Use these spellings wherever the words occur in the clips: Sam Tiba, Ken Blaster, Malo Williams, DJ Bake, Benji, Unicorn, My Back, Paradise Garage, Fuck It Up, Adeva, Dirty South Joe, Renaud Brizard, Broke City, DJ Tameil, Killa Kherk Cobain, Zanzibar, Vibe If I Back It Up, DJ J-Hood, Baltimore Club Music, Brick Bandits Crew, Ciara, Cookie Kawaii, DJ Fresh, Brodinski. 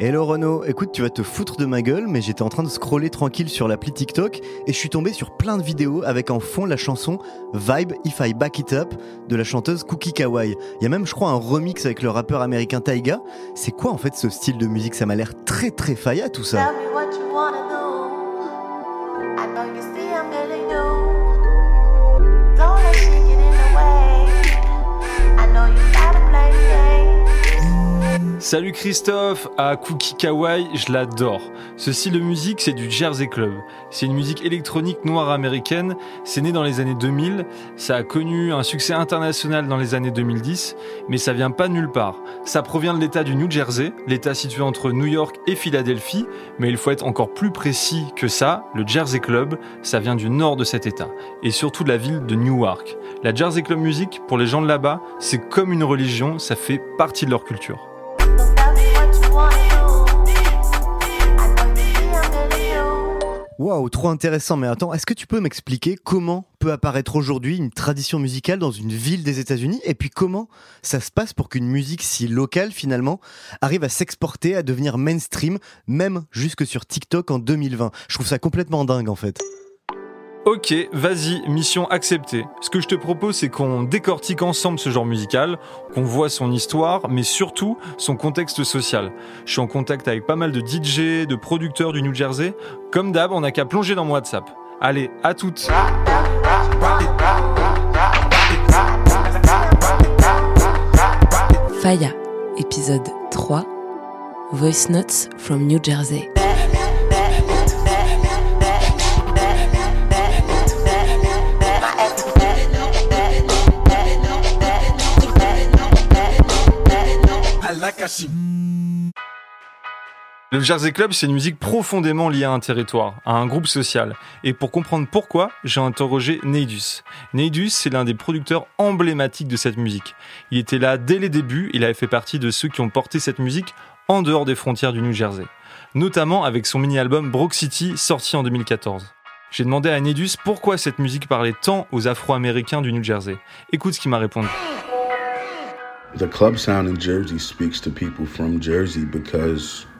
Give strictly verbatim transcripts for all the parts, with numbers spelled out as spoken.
Hello Renaud, écoute, tu vas te foutre de ma gueule, mais j'étais en train de scroller tranquille sur l'appli TikTok et je suis tombé sur plein de vidéos avec en fond la chanson Vibe If I Back It Up de la chanteuse Cookie Kawaii. Il y a même, je crois, un remix avec le rappeur américain Taiga. C'est quoi en fait ce style de musique? Ça m'a l'air très très faya tout ça. Salut Christophe, à Cookie Kawaii, je l'adore. Ce style de musique, c'est du Jersey Club. C'est une musique électronique noire américaine. C'est né dans les années deux mille. Ça a connu un succès international dans les années deux mille dix, mais ça vient pas nulle part. Ça provient de l'état du New Jersey, l'état situé entre New York et Philadelphie, mais il faut être encore plus précis que ça. Le Jersey Club, ça vient du nord de cet état, et surtout de la ville de Newark. La Jersey Club Music, pour les gens de là-bas, c'est comme une religion, ça fait partie de leur culture. Waouh, trop intéressant, mais attends, est-ce que tu peux m'expliquer comment peut apparaître aujourd'hui une tradition musicale dans une ville des États-Unis et puis comment ça se passe pour qu'une musique si locale finalement arrive à s'exporter, à devenir mainstream, même jusque sur TikTok en deux mille vingt? Je trouve ça complètement dingue en fait. Ok, vas-y, mission acceptée. Ce que je te propose, c'est qu'on décortique ensemble ce genre musical, qu'on voit son histoire, mais surtout son contexte social. Je suis en contact avec pas mal de D J, de producteurs du New Jersey. Comme d'hab, on n'a qu'à plonger dans mon WhatsApp. Allez, à toutes. Faya, épisode trois, Voice Notes from New Jersey. Le Jersey Club, c'est une musique profondément liée à un territoire, à un groupe social. Et pour comprendre pourquoi, j'ai interrogé Neidus. Neidus, c'est l'un des producteurs emblématiques de cette musique. Il était là dès les débuts, il avait fait partie de ceux qui ont porté cette musique en dehors des frontières du New Jersey. Notamment avec son mini-album Broke City, sorti en deux mille quatorze. J'ai demandé à Neidus pourquoi cette musique parlait tant aux Afro-Américains du New Jersey. Écoute ce qu'il m'a répondu.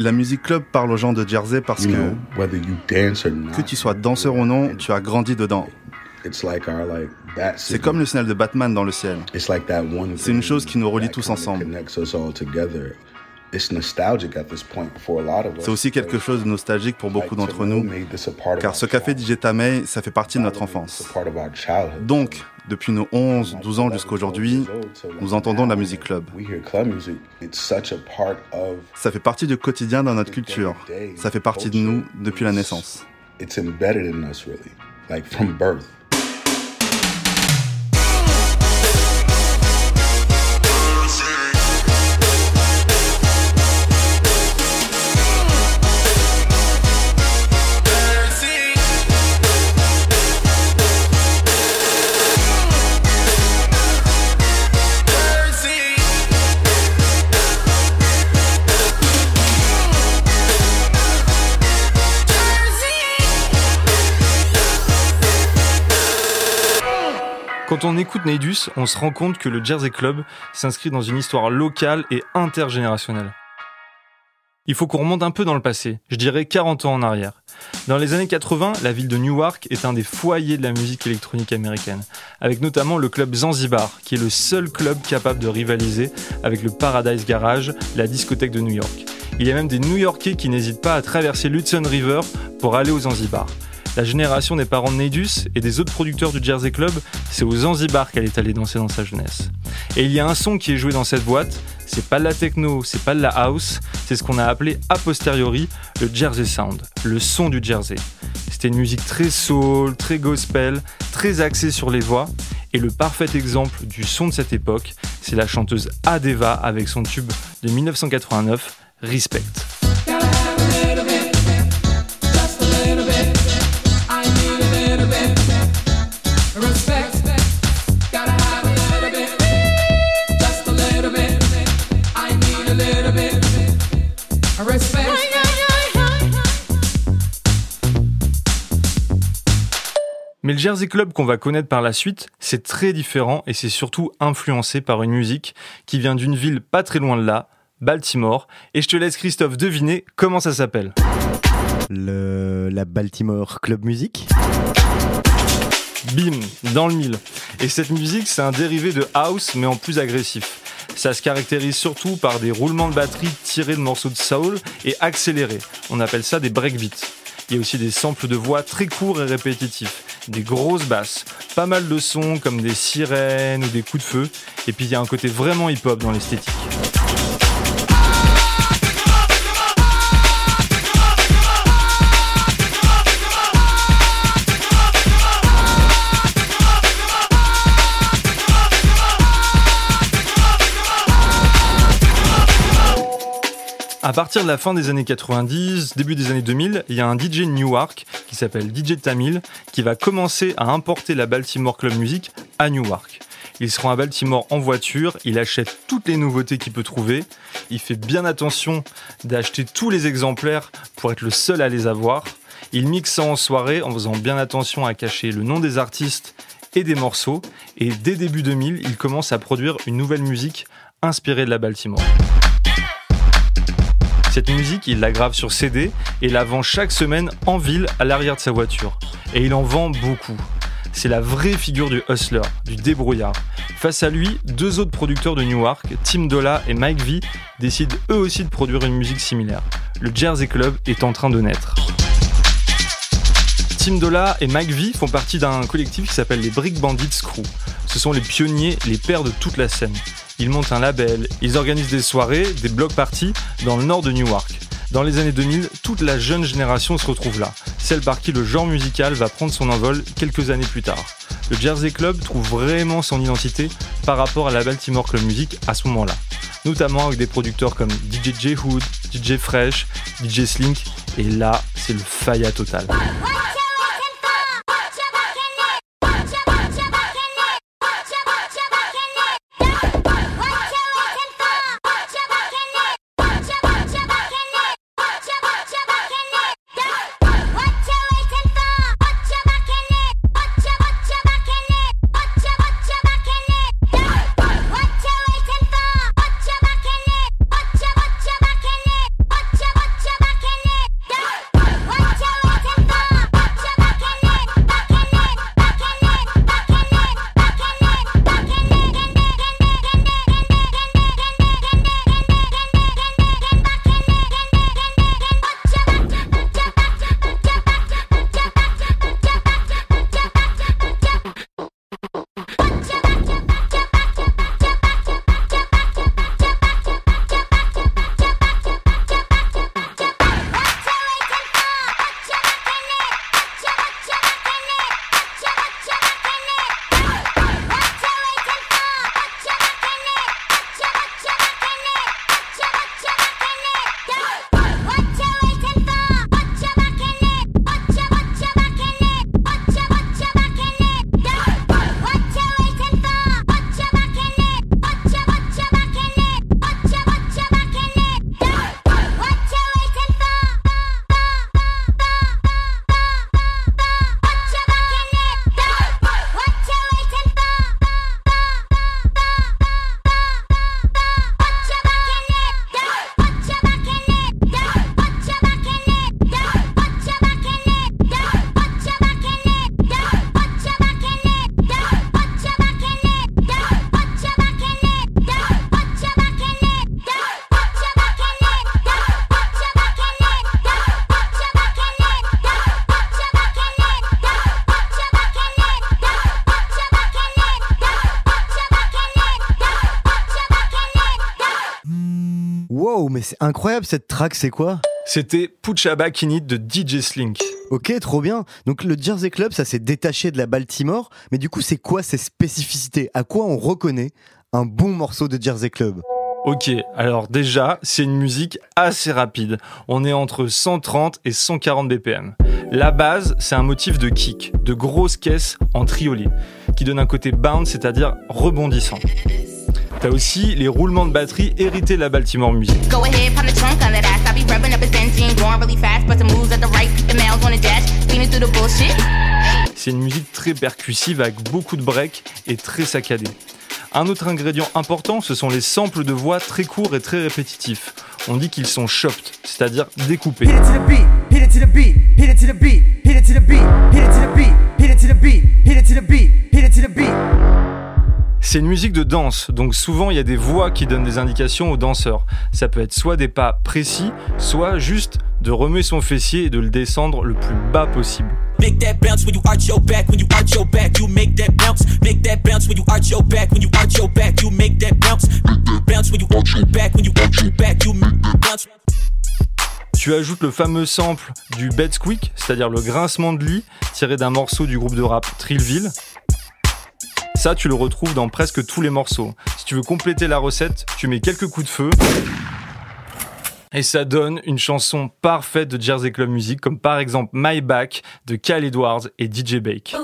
La musique club parle aux gens de Jersey parce que, que tu sois danseur ou non, tu as grandi dedans. C'est comme le signal de Batman dans le ciel. C'est une chose qui nous relie tous ensemble. C'est aussi quelque chose de nostalgique pour beaucoup d'entre nous, car ce café D J Tameil, ça fait partie de notre enfance. Donc, depuis nos onze, douze ans jusqu'à aujourd'hui, nous entendons la musique club. Ça fait partie du quotidien dans notre culture. Ça fait partie de nous depuis la naissance. Quand on écoute Neidus, on se rend compte que le Jersey Club s'inscrit dans une histoire locale et intergénérationnelle. Il faut qu'on remonte un peu dans le passé, je dirais quarante ans en arrière. Dans les années quatre-vingts, la ville de Newark est un des foyers de la musique électronique américaine, avec notamment le club Zanzibar, qui est le seul club capable de rivaliser avec le Paradise Garage, la discothèque de New York. Il y a même des New-Yorkais qui n'hésitent pas à traverser l'Hudson River pour aller au Zanzibar. la génération des parents de Neidus et des autres producteurs du Jersey Club, c'est aux Zanzibar qu'elle est allée danser dans sa jeunesse. Et il y a un son qui est joué dans cette boîte, c'est pas de la techno, c'est pas de la house, c'est ce qu'on a appelé a posteriori le Jersey Sound, le son du Jersey. C'était une musique très soul, très gospel, très axée sur les voix. Et le parfait exemple du son de cette époque, c'est la chanteuse Adeva avec son tube de dix-neuf cent quatre-vingt-neuf, Respect. Mais le Jersey Club qu'on va connaître par la suite, c'est très différent et c'est surtout influencé par une musique qui vient d'une ville pas très loin de là, Baltimore. Et je te laisse, Christophe, deviner comment ça s'appelle. Le, la Baltimore Club Music. Bim, dans le mille. Et cette musique, c'est un dérivé de house, mais en plus agressif. Ça se caractérise surtout par des roulements de batterie tirés de morceaux de soul et accélérés. On appelle ça des breakbeats. Il y a aussi des samples de voix très courts et répétitifs, des grosses basses, pas mal de sons comme des sirènes ou des coups de feu, et puis il y a un côté vraiment hip-hop dans l'esthétique. À partir de la fin des années quatre-vingt-dix, début des années deux mille, il y a un D J Newark qui s'appelle D J Tameil qui va commencer à importer la Baltimore Club Music à Newark. Il se rend à Baltimore en voiture, il achète toutes les nouveautés qu'il peut trouver, il fait bien attention d'acheter tous les exemplaires pour être le seul à les avoir, il mixe ça en soirée en faisant bien attention à cacher le nom des artistes et des morceaux, et dès début deux mille, il commence à produire une nouvelle musique inspirée de la Baltimore. Cette musique, il la grave sur C D et la vend chaque semaine en ville à l'arrière de sa voiture. Et il en vend beaucoup. C'est la vraie figure du hustler, du débrouillard. Face à lui, deux autres producteurs de Newark, Tim Dolla et Mike V, décident eux aussi de produire une musique similaire. Le Jersey Club est en train de naître. Tim Dolla et Mike V font partie d'un collectif qui s'appelle les Brick Bandits Crew. Ce sont les pionniers, les pères de toute la scène. Ils montent un label, ils organisent des soirées, des block parties dans le nord de Newark. Dans les années deux mille, toute la jeune génération se retrouve là, celle par qui le genre musical va prendre son envol quelques années plus tard. Le Jersey Club trouve vraiment son identité par rapport à la Baltimore Club Music à ce moment-là, notamment avec des producteurs comme D J J-Hood, D J Fresh, D J Sliink, et là, c'est le faya total. Wow, mais c'est incroyable cette track, c'est quoi ? C'était Puchaba Kinit de D J Sliink. Ok, trop bien. Donc le Jersey Club, ça s'est détaché de la Baltimore, mais du coup, c'est quoi ses spécificités ? À quoi on reconnaît un bon morceau de Jersey Club ? Ok, alors déjà, c'est une musique assez rapide. On est entre cent trente et cent quarante B P M. La base, c'est un motif de kick, de grosses caisses en triolet, qui donne un côté bounce, c'est-à-dire rebondissant. T'as aussi les roulements de batterie hérités de la Baltimore Music. C'est une musique très percussive avec beaucoup de breaks et très saccadée. Un autre ingrédient important, ce sont les samples de voix très courts et très répétitifs. On dit qu'ils sont chopped, c'est-à-dire découpés. C'est une musique de danse, donc souvent il y a des voix qui donnent des indications aux danseurs. Ça peut être soit des pas précis, soit juste de remuer son fessier et de le descendre le plus bas possible. Tu ajoutes le fameux sample du bed squeak, c'est-à-dire le grincement de lit tiré d'un morceau du groupe de rap Trillville. Ça, tu le retrouves dans presque tous les morceaux. Si tu veux compléter la recette, tu mets quelques coups de feu et ça donne une chanson parfaite de Jersey Club Music, comme par exemple My Back de Cal Edwards et D J Bake.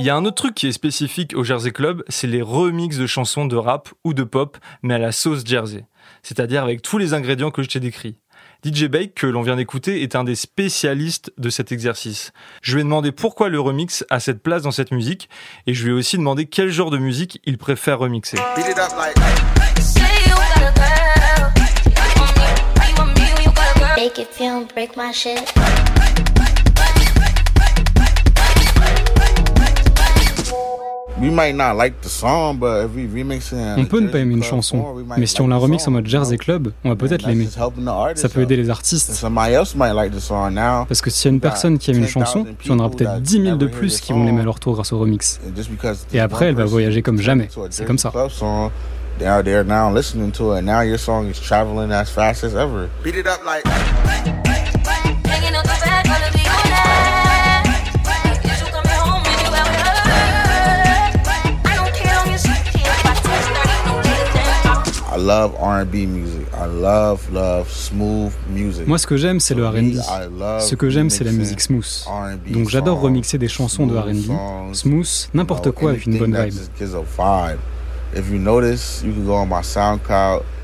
Il y a un autre truc qui est spécifique au Jersey Club, c'est les remixes de chansons de rap ou de pop, mais à la sauce Jersey. C'est-à-dire avec tous les ingrédients que je t'ai décrits. D J Bake, que l'on vient d'écouter, est un des spécialistes de cet exercice. Je lui ai demandé pourquoi le remix a cette place dans cette musique, et je lui ai aussi demandé quel genre de musique il préfère remixer. Bake it, feel, break my shit. On peut ne pas aimer une chanson, mais si on la remixe en mode Jersey Club, on va peut-être l'aimer. Ça peut aider les artistes. Parce que s'il y a une personne qui aime une chanson, il y en aura peut-être dix mille de plus qui vont l'aimer à leur tour grâce au remix. Et après, elle va voyager comme jamais. C'est comme ça. I I love R and B music. I love, love smooth music. Moi, ce que j'aime, c'est le R and B. Ce que j'aime, c'est la musique smooth. Donc, j'adore remixer des chansons de R and B, smooth, n'importe quoi avec une bonne vibe.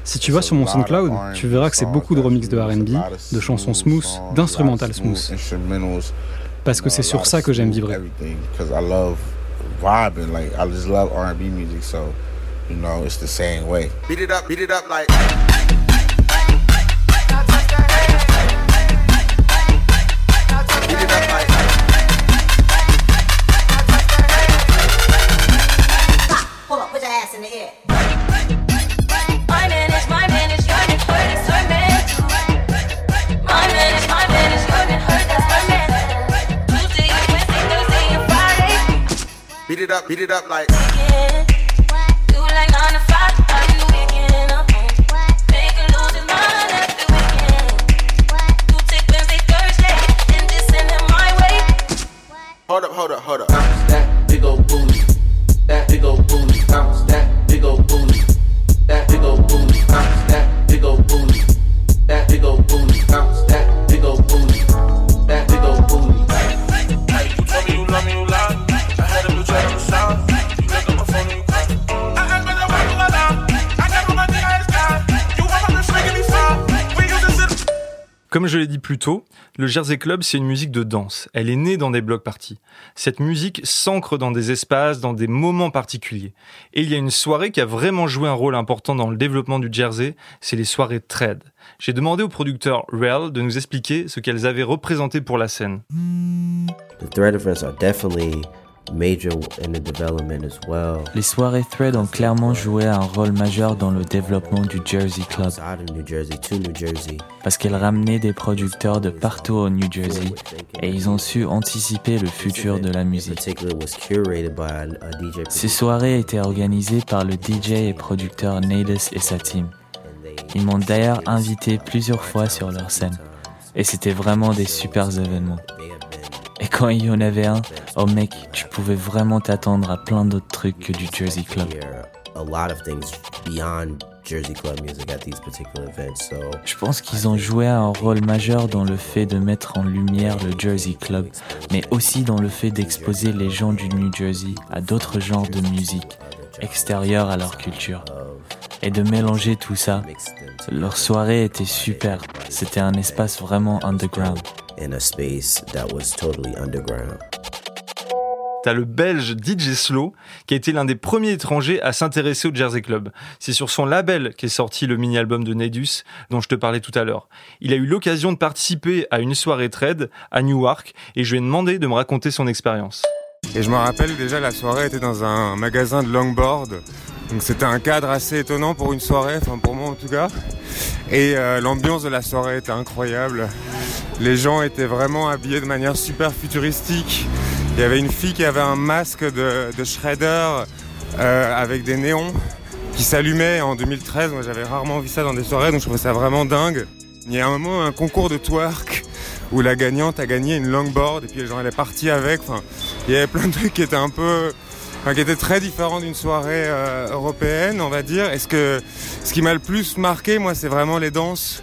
Si tu vas sur mon SoundCloud, tu verras que c'est beaucoup de remixes de R and B, de chansons smooth, d'instrumental smooth. Parce que c'est sur ça que j'aime vibrer. You know, it's the same way. Beat it up, beat it up like. Beat it up, beat it up like. Hold up, hold up, hold up. Bounce that big old booty, that big old booty. Bounce that big old booty, that big old booty. Bounce that big old booty, that big old booty. Bounce that big old booty, that big old booty. Hey, you tell me you love me, you lie. I had a new track on the south. You look at my phone and you cry. I ain't gonna wait till I die. I got all my D Js down. You want my friend to be found? We use this shit. Comme je l'ai dit plus tôt, le Jersey Club, c'est une musique de danse. Elle est née dans des block parties. Cette musique s'ancre dans des espaces, dans des moments particuliers. Et il y a une soirée qui a vraiment joué un rôle important dans le développement du Jersey, c'est les soirées trad. J'ai demandé au producteur Rel de nous expliquer ce qu'elles avaient représenté pour la scène. The thread events are definitely major in the development as well. Les soirées thread ont clairement joué un rôle majeur dans le développement du Jersey Club. Parce qu'elles ramenaient des producteurs de partout au New Jersey et ils ont su anticiper le futur de la musique. Ces soirées étaient organisées par le D J et producteur Neidus et sa team. Ils m'ont d'ailleurs invité plusieurs fois sur leur scène et c'était vraiment des super événements. Et quand il y en avait un, oh mec, tu pouvais vraiment t'attendre à plein d'autres trucs que du Jersey Club. Je pense qu'ils ont joué un rôle majeur dans le fait de mettre en lumière le Jersey Club, mais aussi dans le fait d'exposer les gens du New Jersey à d'autres genres de musique, extérieures à leur culture. Et de mélanger tout ça, leur soirée était super, c'était un espace vraiment underground. In a space that was totally underground. T'as le belge D J Slow qui a été l'un des premiers étrangers à s'intéresser au Jersey Club. C'est sur son label qu'est sorti le mini-album de Neidus dont je te parlais tout à l'heure. Il a eu l'occasion de participer à une soirée trad à Newark et je lui ai demandé de me raconter son expérience. Et je me rappelle déjà, la soirée était dans un magasin de longboard. Donc c'était un cadre assez étonnant pour une soirée, enfin pour moi en tout cas. Et euh, l'ambiance de la soirée était incroyable. Les gens étaient vraiment habillés de manière super futuristique. Il y avait une fille qui avait un masque de, de Shredder euh, avec des néons qui s'allumaient en deux mille treize. Moi, j'avais rarement vu ça dans des soirées, donc je trouvais ça vraiment dingue. Il y a un moment, un concours de twerk où la gagnante a gagné une longboard et puis genre, elle est partie avec. Enfin, il y avait plein de trucs qui étaient un peu... Enfin, qui était très différent d'une soirée euh, européenne, on va dire. Et ce, que, ce qui m'a le plus marqué, moi, c'est vraiment les danses.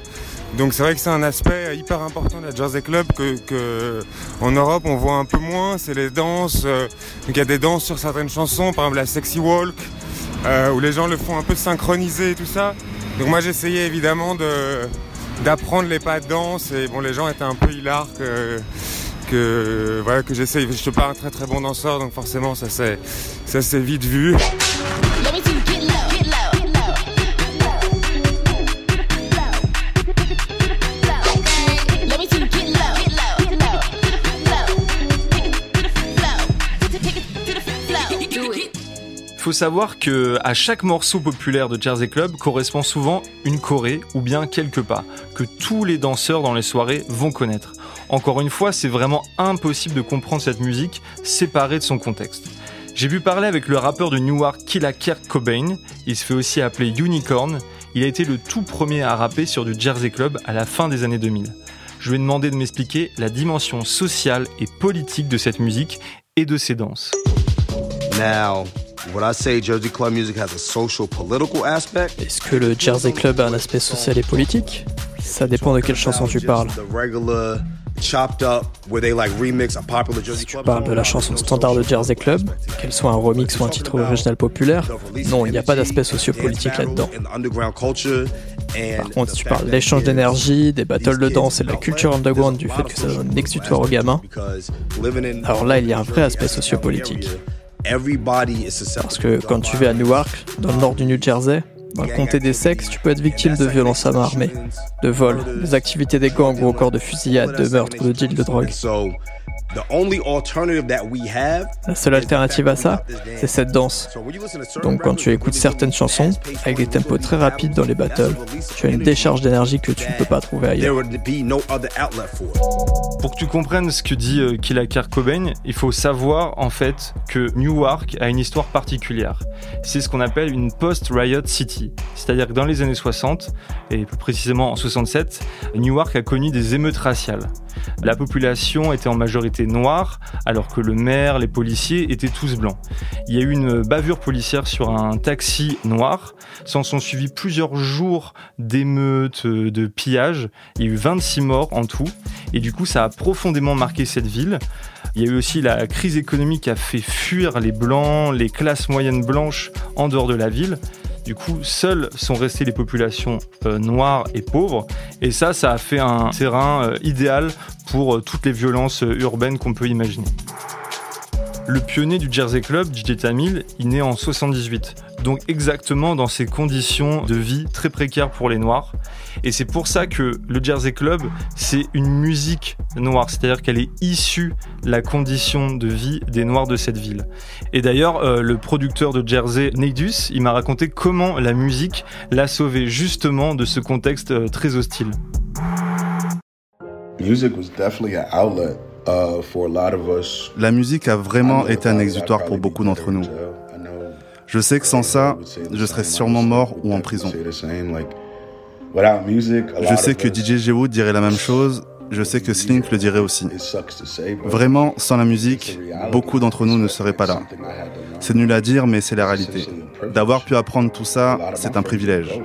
Donc c'est vrai que c'est un aspect hyper important de la Jersey Club que, que en Europe, on voit un peu moins. C'est les danses. Euh, donc il y a des danses sur certaines chansons, par exemple la Sexy Walk, euh, où les gens le font un peu synchronisé et tout ça. Donc moi, j'essayais évidemment de, d'apprendre les pas de danse. Et bon, les gens étaient un peu hilars que... Que, voilà, que j'essaye, je suis pas un très très bon danseur donc forcément ça s'est, ça s'est vite vu. Faut savoir que à chaque morceau populaire de Jersey Club correspond souvent une choré ou bien quelques pas que tous les danseurs dans les soirées vont connaître. Encore une fois, c'est vraiment impossible de comprendre cette musique séparée de son contexte. J'ai pu parler avec le rappeur de Newark Killa Kherk Cobain, il se fait aussi appeler Unicorn, il a été le tout premier à rapper sur du Jersey Club à la fin des années deux mille. Je lui ai demandé de m'expliquer la dimension sociale et politique de cette musique et de ses danses. Now. When I say Jersey Club music has a social, political aspect, est-ce que le Jersey Club a un aspect social et politique? Ça dépend de quelle chanson tu parles. Chopped up, where they like remix a popular Jersey Club. Tu parles de la chanson standard de Jersey Club, qu'elle soit un remix ou un titre original populaire. Non, il n'y a pas d'aspect sociopolitique là-dedans. Par contre, si tu parles d'échange d'énergie, des battles de danse et de la culture underground, du fait que ça donne l'exutoire aux gamins, alors là, il y a un vrai aspect sociopolitique. Parce que quand tu vas à Newark, dans le nord du New Jersey, dans le comté des sexes, tu peux être victime de violences à main armée, de vols, des activités des gangs ou encore de fusillades, de meurtres, de deals de drogue. La seule alternative à ça, c'est cette danse. Donc quand tu écoutes certaines chansons, avec des tempos très rapides dans les battles, tu as une décharge d'énergie que tu ne peux pas trouver ailleurs. Pour que tu comprennes ce que dit euh, Killa Kherk Cobain, il faut savoir en fait que Newark a une histoire particulière. C'est ce qu'on appelle une post-riot city. C'est-à-dire que dans les années soixante, et plus précisément en soixante-sept, Newark a connu des émeutes raciales. La population était en majorité noire, alors que le maire, les policiers étaient tous blancs. Il y a eu une bavure policière sur un taxi noir. S'en sont suivis plusieurs jours d'émeutes, de pillages. Il y a eu vingt-six morts en tout. Et du coup, ça a profondément marqué cette ville. Il y a eu aussi la crise économique qui a fait fuir les blancs, les classes moyennes blanches en dehors de la ville. Du coup, seules sont restées les populations euh, noires et pauvres. Et ça, ça a fait un terrain euh, idéal pour euh, toutes les violences euh, urbaines qu'on peut imaginer. Le pionnier du Jersey Club, D J Tameil, il naît en soixante-dix-huit. Donc exactement dans ces conditions de vie très précaires pour les Noirs. Et c'est pour ça que le Jersey Club, c'est une musique noire. C'est-à-dire qu'elle est issue de la condition de vie des Noirs de cette ville. Et d'ailleurs, euh, le producteur de Jersey, Neidus, il m'a raconté comment la musique l'a sauvé justement de ce contexte euh, très hostile. Music was definitely an outlet. La musique a vraiment été un exutoire pour beaucoup d'entre nous. Je sais que sans ça, je serais sûrement mort ou en prison. Je sais que D J J-Hood dirait la même chose, je sais que Sliink le dirait aussi. Vraiment, sans la musique, beaucoup d'entre nous ne seraient pas là. C'est nul à dire, mais c'est la réalité. D'avoir pu apprendre tout ça, c'est un privilège.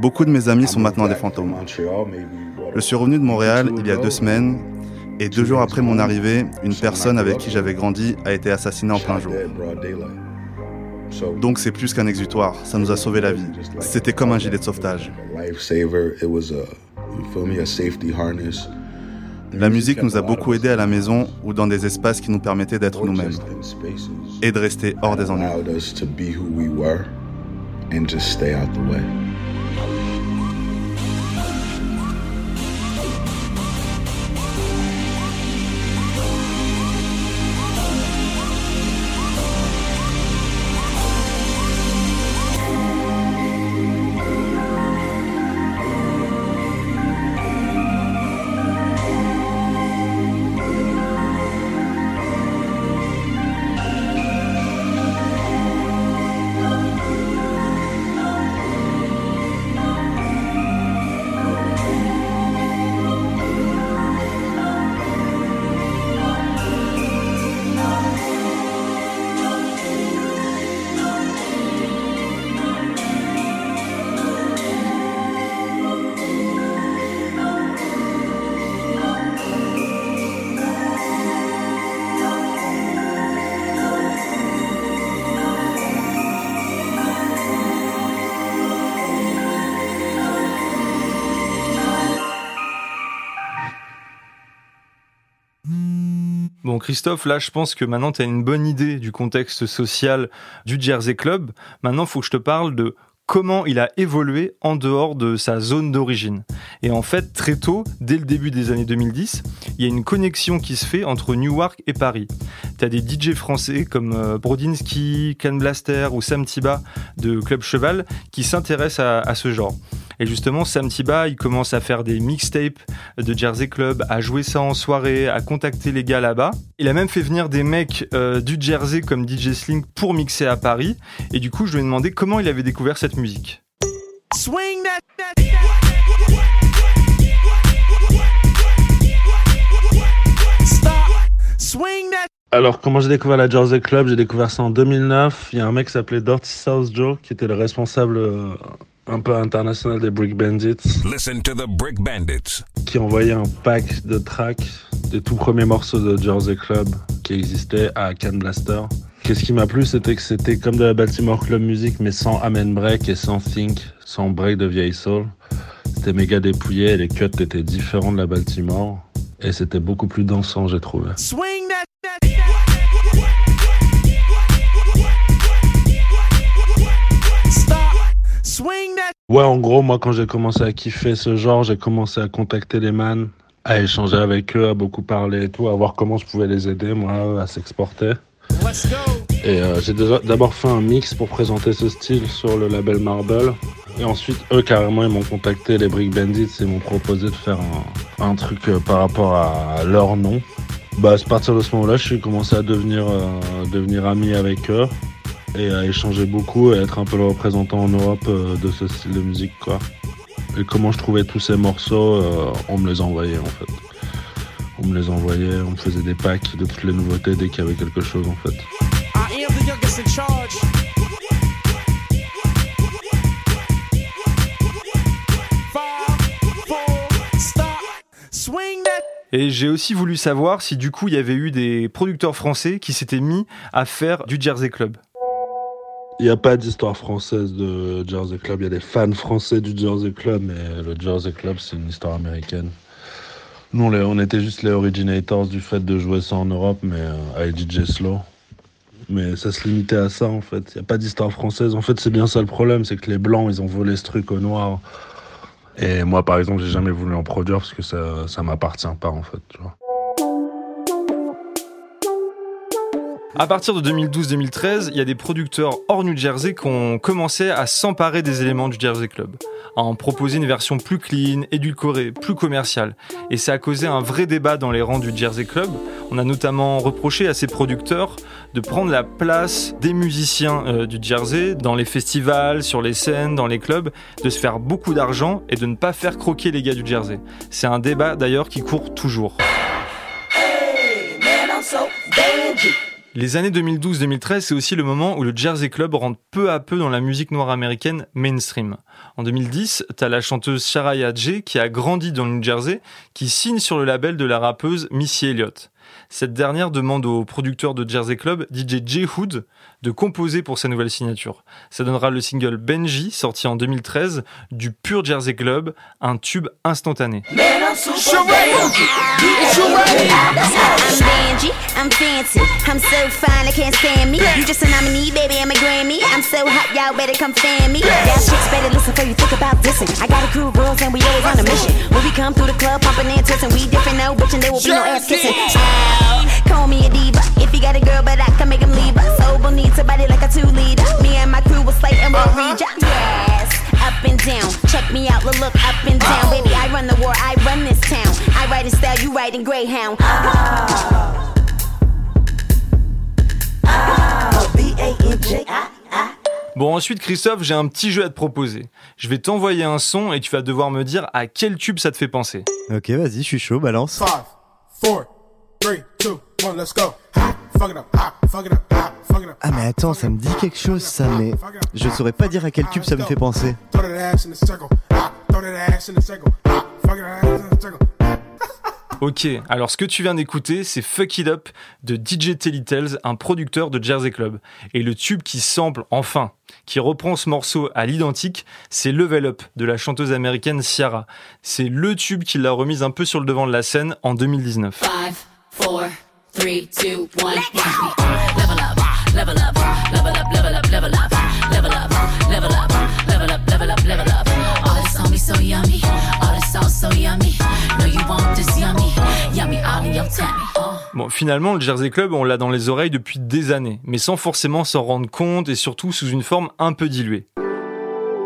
Beaucoup de mes amis sont maintenant des fantômes. Je suis revenu de Montréal il y a deux semaines, et deux jours après mon arrivée, une personne avec qui j'avais grandi a été assassinée en plein jour. Donc c'est plus qu'un exutoire, ça nous a sauvé la vie. C'était comme un gilet de sauvetage. La musique nous a beaucoup aidés à la maison ou dans des espaces qui nous permettaient d'être nous-mêmes et de rester hors des ennuis. Bon Christophe, là je pense que maintenant tu as une bonne idée du contexte social du Jersey Club. Maintenant il faut que je te parle de comment il a évolué en dehors de sa zone d'origine. Et en fait, très tôt, dès le début des années deux mille dix, il y a une connexion qui se fait entre Newark et Paris. T'as des D J français comme Brodinski, Ken Blaster ou Sam Tiba de Club Cheval qui s'intéressent à, à ce genre. Et justement, Sam Tiba, il commence à faire des mixtapes de Jersey Club, à jouer ça en soirée, à contacter les gars là-bas. Il a même fait venir des mecs euh, du Jersey comme D J Sliink pour mixer à Paris. Et du coup, je lui ai demandé comment il avait découvert cette musique. Swing that, that, that. Stop. Swing that. Alors, comment j'ai découvert la Jersey Club? J'ai découvert ça en deux mille neuf. Il y a un mec qui s'appelait Dirty South Joe, qui était le responsable euh, un peu international des Brick Bandits. Listen to the Brick Bandits. Qui envoyait un pack de tracks des tout premiers morceaux de Jersey Club qui existaient à Ken Blaster. Qu'est-ce qui m'a plu, c'était que c'était comme de la Baltimore Club Music, mais sans amen break et sans think, sans break de vieille soul. C'était méga dépouillé, les cuts étaient différents de la Baltimore, et c'était beaucoup plus dansant, j'ai trouvé. Swing that, that, that. Ouais, en gros, moi, quand j'ai commencé à kiffer ce genre, j'ai commencé à contacter les man, à échanger avec eux, à beaucoup parler et tout, à voir comment je pouvais les aider, moi, à s'exporter. Et euh, j'ai déjà, d'abord fait un mix pour présenter ce style sur le label Marble. Et ensuite, eux, carrément, ils m'ont contacté, les Brick Bandits, et m'ont proposé de faire un, un truc euh, par rapport à leur nom. Bah, à partir de ce moment-là, je suis commencé à devenir, euh, devenir ami avec eux. Et à échanger beaucoup et être un peu le représentant en Europe euh, de ce style de musique, quoi. Et comment je trouvais tous ces morceaux, euh, on me les envoyait en fait. On me les envoyait, on me faisait des packs de toutes les nouveautés dès qu'il y avait quelque chose en fait. Et j'ai aussi voulu savoir si du coup il y avait eu des producteurs français qui s'étaient mis à faire du Jersey Club. Il n'y a pas d'histoire française de Jersey Club, il y a des fans français du Jersey Club, mais le Jersey Club, c'est une histoire américaine. Nous, on était juste les originators du fait de jouer ça en Europe, mais avec D J Slow. Mais ça se limitait à ça, en fait. Il n'y a pas d'histoire française. En fait, c'est bien ça le problème, c'est que les Blancs, ils ont volé ce truc aux Noirs. Et moi, par exemple, j'ai jamais voulu en produire parce que ça ne m'appartient pas, en fait, tu vois. À partir de deux mille douze deux mille treize, il y a des producteurs hors New Jersey qui ont commencé à s'emparer des éléments du Jersey Club, à en proposer une version plus clean, édulcorée, plus commerciale. Et ça a causé un vrai débat dans les rangs du Jersey Club. On a notamment reproché à ces producteurs de prendre la place des musiciens euh, du Jersey dans les festivals, sur les scènes, dans les clubs, de se faire beaucoup d'argent et de ne pas faire croquer les gars du Jersey. C'est un débat d'ailleurs qui court toujours. Hey, man, I'm so dangerous. Les années deux mille douze deux mille treize, c'est aussi le moment où le Jersey Club rentre peu à peu dans la musique noire américaine mainstream. En deux mille dix, t'as la chanteuse Sharaya J, qui a grandi dans le New Jersey, qui signe sur le label de la rappeuse Missy Elliott. Cette dernière demande au producteur de Jersey Club, D J J-Hood, de composer pour sa nouvelle signature. Ça donnera le single Benji, sorti en deux mille treize, du pur Jersey Club, un tube instantané. Call me Adeva. If you got a girl, but I can make him leave her. So we'll need somebody like a two-leader. Me and my crew will slay and we'll read ya. Yes, up and down. Check me out, look up and down. Oh. Baby, I run the war, I run this town. I ride in style, you ride in Greyhound. Oh, oh. B A N J I. Bon, ensuite, Christophe, j'ai un petit jeu à te proposer. Je vais t'envoyer un son et tu vas devoir me dire à quel tube ça te fait penser. Ok, vas-y, je suis chaud, balance. five, four, three, two, one, let's go. Fuck it up, fuck it up, fuck it up. Ah mais attends, ça me dit quelque chose ça, mais je saurais pas dire à quel tube ça me fait penser. Ok, alors ce que tu viens d'écouter, c'est Fuck It Up de D J Tameil, un producteur de Jersey Club. Et le tube qui sample, enfin, qui reprend ce morceau à l'identique, c'est Level Up de la chanteuse américaine Ciara. C'est le tube qui l'a remise un peu sur le devant de la scène en deux mille dix-neuf. five, four, three, two, one, level up, level up, level up, level up, level up, level up, level up, level up, level up, level up. All this on me so yummy, all this sauce so yummy. No, you want this yummy, yummy all in your tummy. Bon, finalement, le Jersey Club, on l'a dans les oreilles depuis des années, mais sans forcément s'en rendre compte et surtout sous une forme un peu diluée.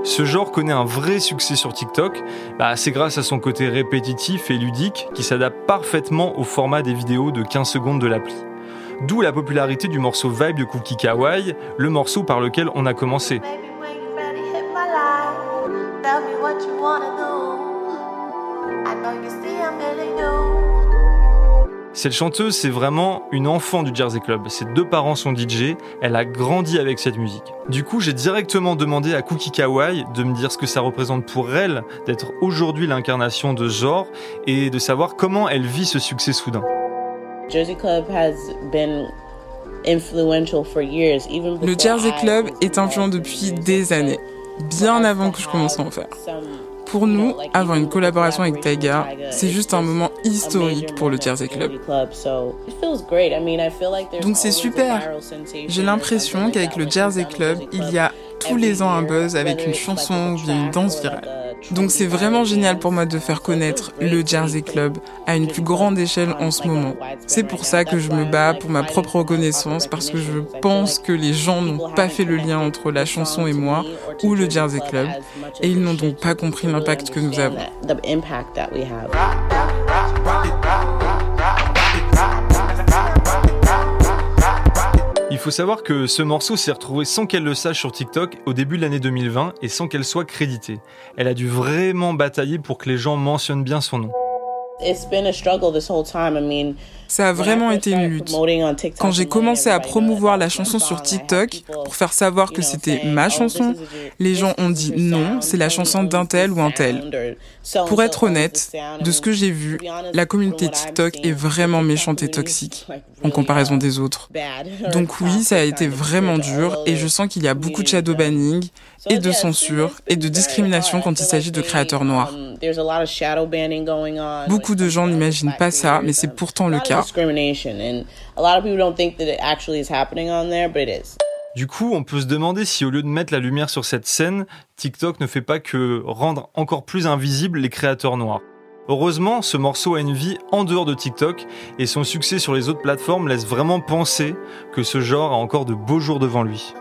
Ce genre connaît un vrai succès sur TikTok, bah c'est grâce à son côté répétitif et ludique qui s'adapte parfaitement au format des vidéos de quinze secondes de l'appli. D'où la popularité du morceau Vibe de Cookie Kawaii, le morceau par lequel on a commencé. Cette chanteuse, c'est vraiment une enfant du Jersey Club. Ses deux parents sont D J, elle a grandi avec cette musique. Du coup, j'ai directement demandé à Cookie Kawaii de me dire ce que ça représente pour elle d'être aujourd'hui l'incarnation de ce genre et de savoir comment elle vit ce succès soudain. Jersey Club has been influential for years, even before. Le Jersey Club est influent depuis des années, bien avant que je commence à en faire. Pour nous, avoir une collaboration avec Taiga, c'est juste un moment historique pour le Jersey Club. Donc c'est super. J'ai l'impression qu'avec le Jersey Club, il y a tous les ans un buzz avec une chanson ou bien une danse virale. Donc c'est vraiment génial pour moi de faire connaître le Jersey Club à une plus grande échelle en ce moment. C'est pour ça que je me bats pour ma propre reconnaissance, parce que je pense que les gens n'ont pas fait le lien entre la chanson et moi ou le Jersey Club, et ils n'ont donc pas compris l'intérêt l'impact que nous avons. Il faut savoir que ce morceau s'est retrouvé sans qu'elle le sache sur TikTok au début de l'année deux mille vingt et sans qu'elle soit créditée. Elle a dû vraiment batailler pour que les gens mentionnent bien son nom. Ça a vraiment été une lutte. Quand j'ai commencé à promouvoir la chanson sur TikTok pour faire savoir que c'était ma chanson, les gens ont dit non, c'est la chanson d'un tel ou un tel. Pour être honnête, de ce que j'ai vu, la communauté TikTok est vraiment méchante et toxique en comparaison des autres. Donc oui, ça a été vraiment dur et je sens qu'il y a beaucoup de shadow banning et de censure et de discrimination quand il s'agit de créateurs noirs. Beaucoup de gens n'imaginent pas ça, mais c'est pourtant le cas. Du coup, on peut se demander si au lieu de mettre la lumière sur cette scène, TikTok ne fait pas que rendre encore plus invisibles les créateurs noirs. Heureusement, ce morceau a une vie en dehors de TikTok et son succès sur les autres plateformes laisse vraiment penser que ce genre a encore de beaux jours devant lui.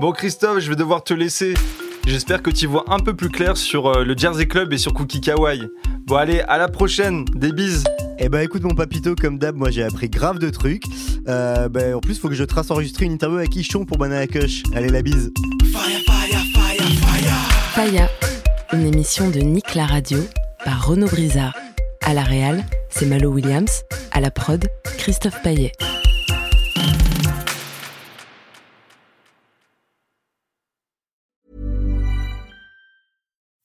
Bon Christophe, je vais devoir te laisser. J'espère que tu vois un peu plus clair sur le Jersey Club et sur Cookie Kawaii. Bon allez, à la prochaine, des bises. Eh ben écoute mon papito, comme d'hab, moi j'ai appris grave de trucs. Euh, ben, en plus, faut que je trace enregistrer une interview avec Ichon pour Banana Kush. Allez, la bise. Faya, Faya, Faya, Faya. Faya, une émission de Nick la radio par Renaud Brizard. À la réal, c'est Malo Williams. À la prod, Christophe Paillet.